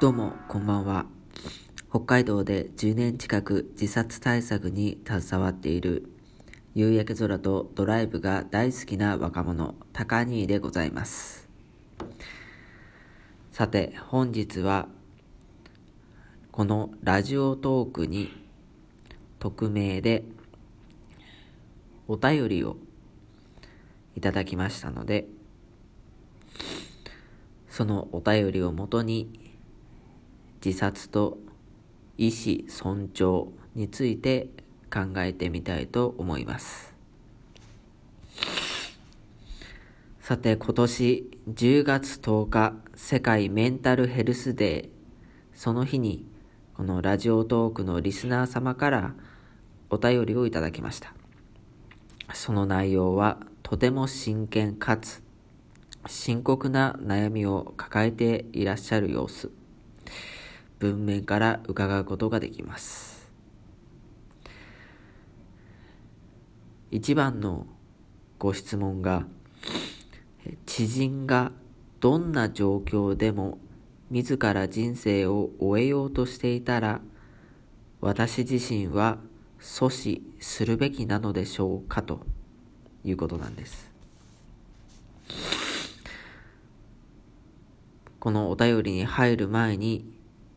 どうもこんばんは。北海道で10年近く自殺対策に携わっている夕焼け空とドライブが大好きな若者高兄でございます。さて本日はこのラジオトークに匿名でお便りをいただきましたので、そのお便りをもとに自殺と意思尊重について考えてみたいと思います。さて今年10月10日世界メンタルヘルスデー、その日にこのラジオトークのリスナー様からお便りをいただきました。その内容はとても真剣かつ深刻な悩みを抱えていらっしゃる様子、文面から伺うことができます。一番のご質問が、知人がどんな状況でも自ら人生を終えようとしていたら私自身は阻止するべきなのでしょうか、ということなんです。このお便りに入る前に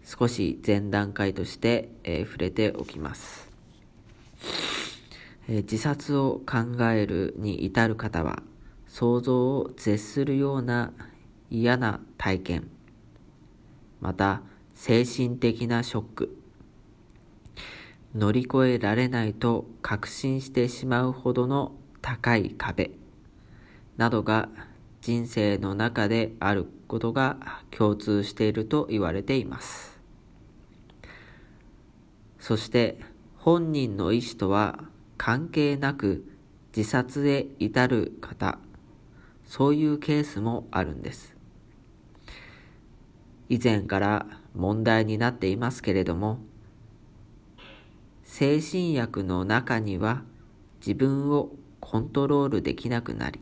少し前段階として、触れておきます。自殺を考えるに至る方は、想像を絶するような嫌な体験、また精神的なショック、乗り越えられないと確信してしまうほどの高い壁などが人生の中であることが共通していると言われています。そして本人の意思とは関係なく自殺へ至る方、そういうケースもあるんです。以前から問題になっていますけれども、精神薬の中には自分をコントロールできなくなり、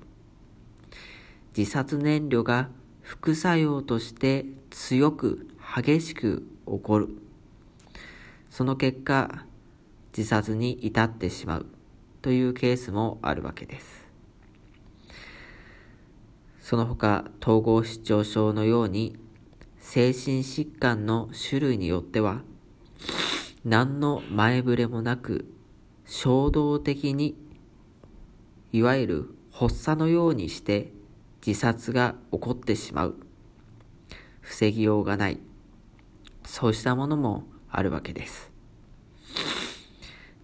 自殺念慮が副作用として強く激しく起こる。その結果、自殺に至ってしまうというケースもあるわけです。その他、統合失調症のように、精神疾患の種類によっては、何の前触れもなく、衝動的に、いわゆる発作のようにして自殺が起こってしまう。防ぎようがない。そうしたものもあるわけです。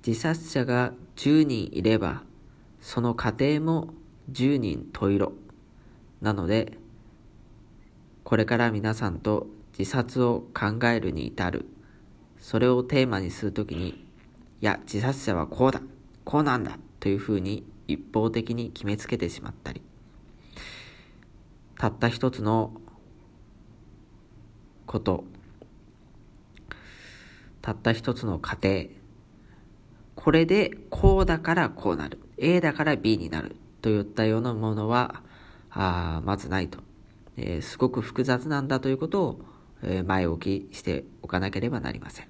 自殺者が10人いればその家庭も10人十色なので、これから皆さんと自殺を考えるに至る、それをテーマにするときに、いや自殺者はこうだこうなんだというふうに一方的に決めつけてしまったり、たった一つのこと、たった一つの過程、これでこうだからこうなる、 A だから B になるといったようなものはまずないと、すごく複雑なんだということを、前置きしておかなければなりません。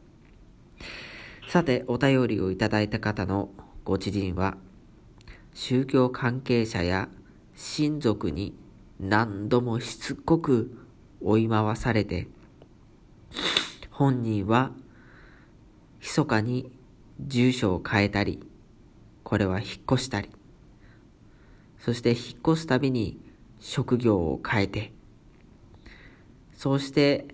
さてお便りをいただいた方のご知人は宗教関係者や親族に何度もしつこく追い回されて、本人は密かに住所を変えたり、これは引っ越したり、そして引っ越すたびに職業を変えて、そうして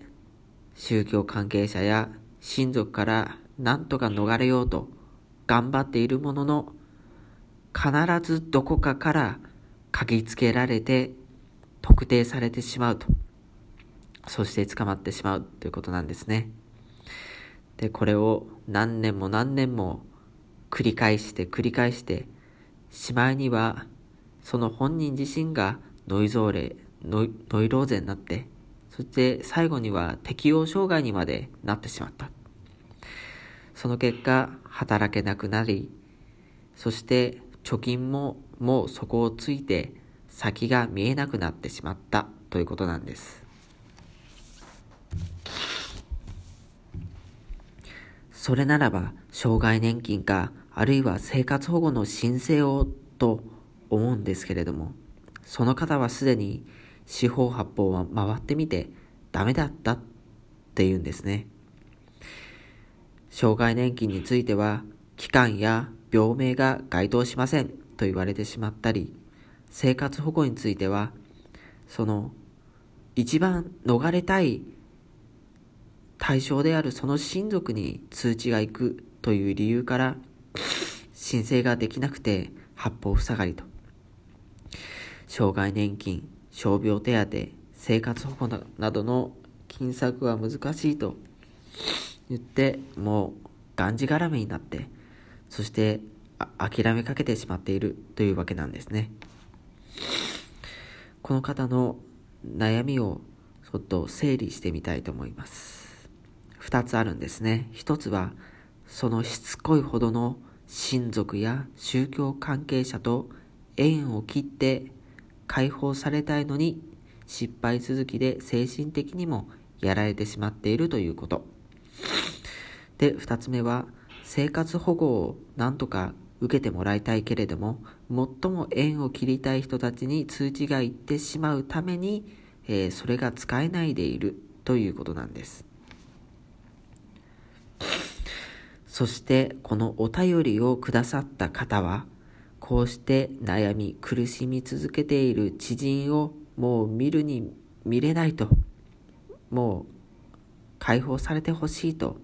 宗教関係者や親族から何とか逃れようと頑張っているものの、必ずどこかから嗅ぎつけられて特定されてしまうと、そして捕まってしまうということなんですね。でこれを何年も何年も繰り返して繰り返して、しまいにはその本人自身がノイローゼになって、そして最後には適応障害にまでなってしまった。その結果働けなくなり、そして貯金ももう底をついて先が見えなくなってしまったということなんです。それならば障害年金かあるいは生活保護の申請をと思うんですけれども、その方はすでに四方八方は回ってみてダメだったっていうんですね。障害年金については期間や病名が該当しませんと言われてしまったり、生活保護についてはその一番逃れたい対象であるその親族に通知が行くという理由から申請ができなくて八方塞がりと、障害年金、傷病手当、生活保護などの金策は難しいと言ってもうがんじがらめになって、そして諦めかけてしまっているというわけなんですね。この方の悩みをちょっと整理してみたいと思います。2つあるんですね。1つはそのしつこいほどの親族や宗教関係者と縁を切って解放されたいのに失敗続きで精神的にもやられてしまっているということ。で、2つ目は生活保護をなんとか受けてもらいたいけれども、最も縁を切りたい人たちに通知が行ってしまうために、それが使えないでいるということなんです。そしてこのお便りをくださった方は、こうして悩み苦しみ続けている知人をもう見るに見れないと、もう解放されてほしいと、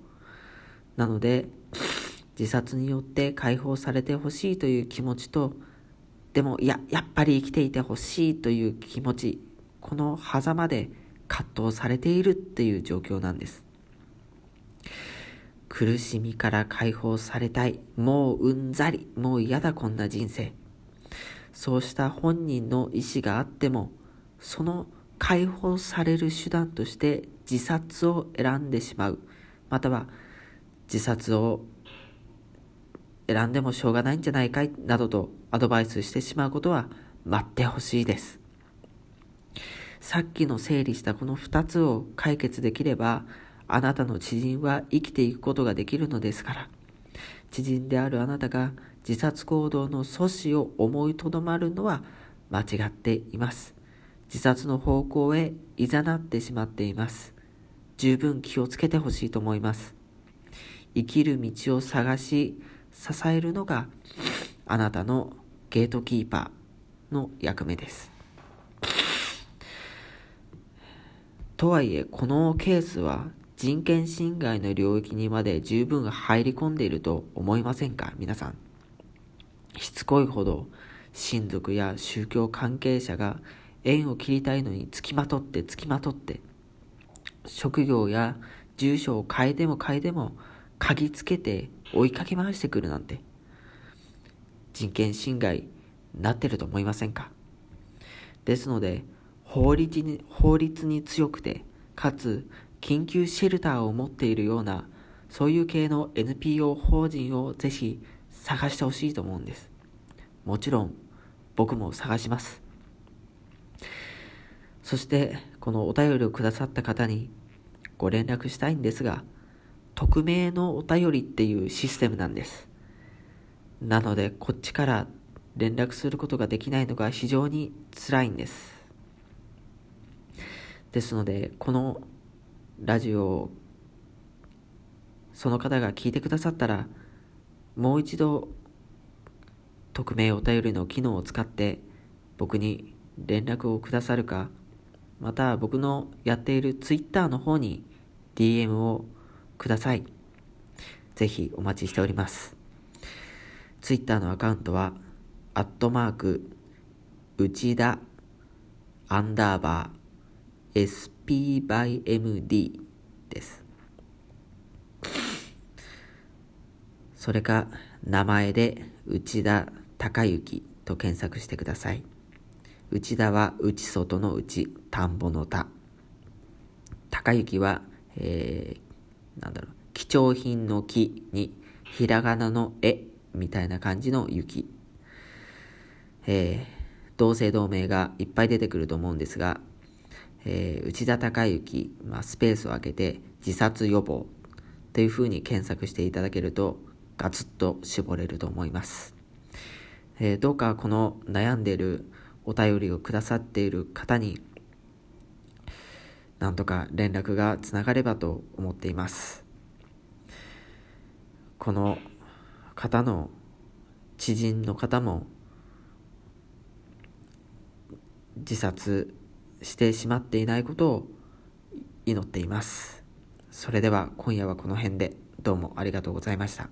なので自殺によって解放されてほしいという気持ちと、でもいや、やっぱり生きていてほしいという気持ち、この狭間で葛藤されているっていう状況なんです。苦しみから解放されたい、もううんざり、もう嫌だこんな人生、そうした本人の意思があっても、その解放される手段として自殺を選んでしまう、または自殺を選んでもしょうがないんじゃないかいなどとアドバイスしてしまうことは待ってほしいです。さっきの整理したこの2つを解決できれば、あなたの知人は生きていくことができるのですから、知人であるあなたが自殺行動の阻止を思いとどまるのは間違っています。自殺の方向へ誘ってしまっています。十分気をつけてほしいと思います。生きる道を探し支えるのがあなたのゲートキーパーの役目です。とはいえ、このケースは人権侵害の領域にまで十分入り込んでいると思いませんか？皆さん、しつこいほど親族や宗教関係者が縁を切りたいのにつきまとってつきまとって、職業や住所を変えても変えても嗅ぎつけて追いかけ回してくるなんて、人権侵害になってると思いませんか？ですので、法律に強くて、かつ緊急シェルターを持っているような、そういう系の NPO 法人をぜひ探してほしいと思うんです。もちろん僕も探します。そしてこのお便りをくださった方にご連絡したいんですが、匿名のお便りっていうシステムなんです。なのでこっちから連絡することができないのが非常に辛いんです。ですので、このラジオをその方が聞いてくださったら、もう一度匿名お便りの機能を使って僕に連絡をくださるか、また僕のやっているツイッターの方に DM をください。ぜひお待ちしております。ツイッターのアカウントは@内田_SPYMD です。それか名前で内田隆之と検索してください。内田は内外の内、田んぼの田、隆之は、貴重品の木にひらがなの絵みたいな感じの雪、同姓同名がいっぱい出てくると思うんですが、内田隆之、スペースを空けて自殺予防っていう風に検索していただけるとガツッと絞れると思います。どうかこの悩んでいるお便りをくださっている方になんとか連絡がつながればと思っています。この方の知人の方も自殺してしまっていないことを祈っています。それでは今夜はこの辺で、どうもありがとうございました。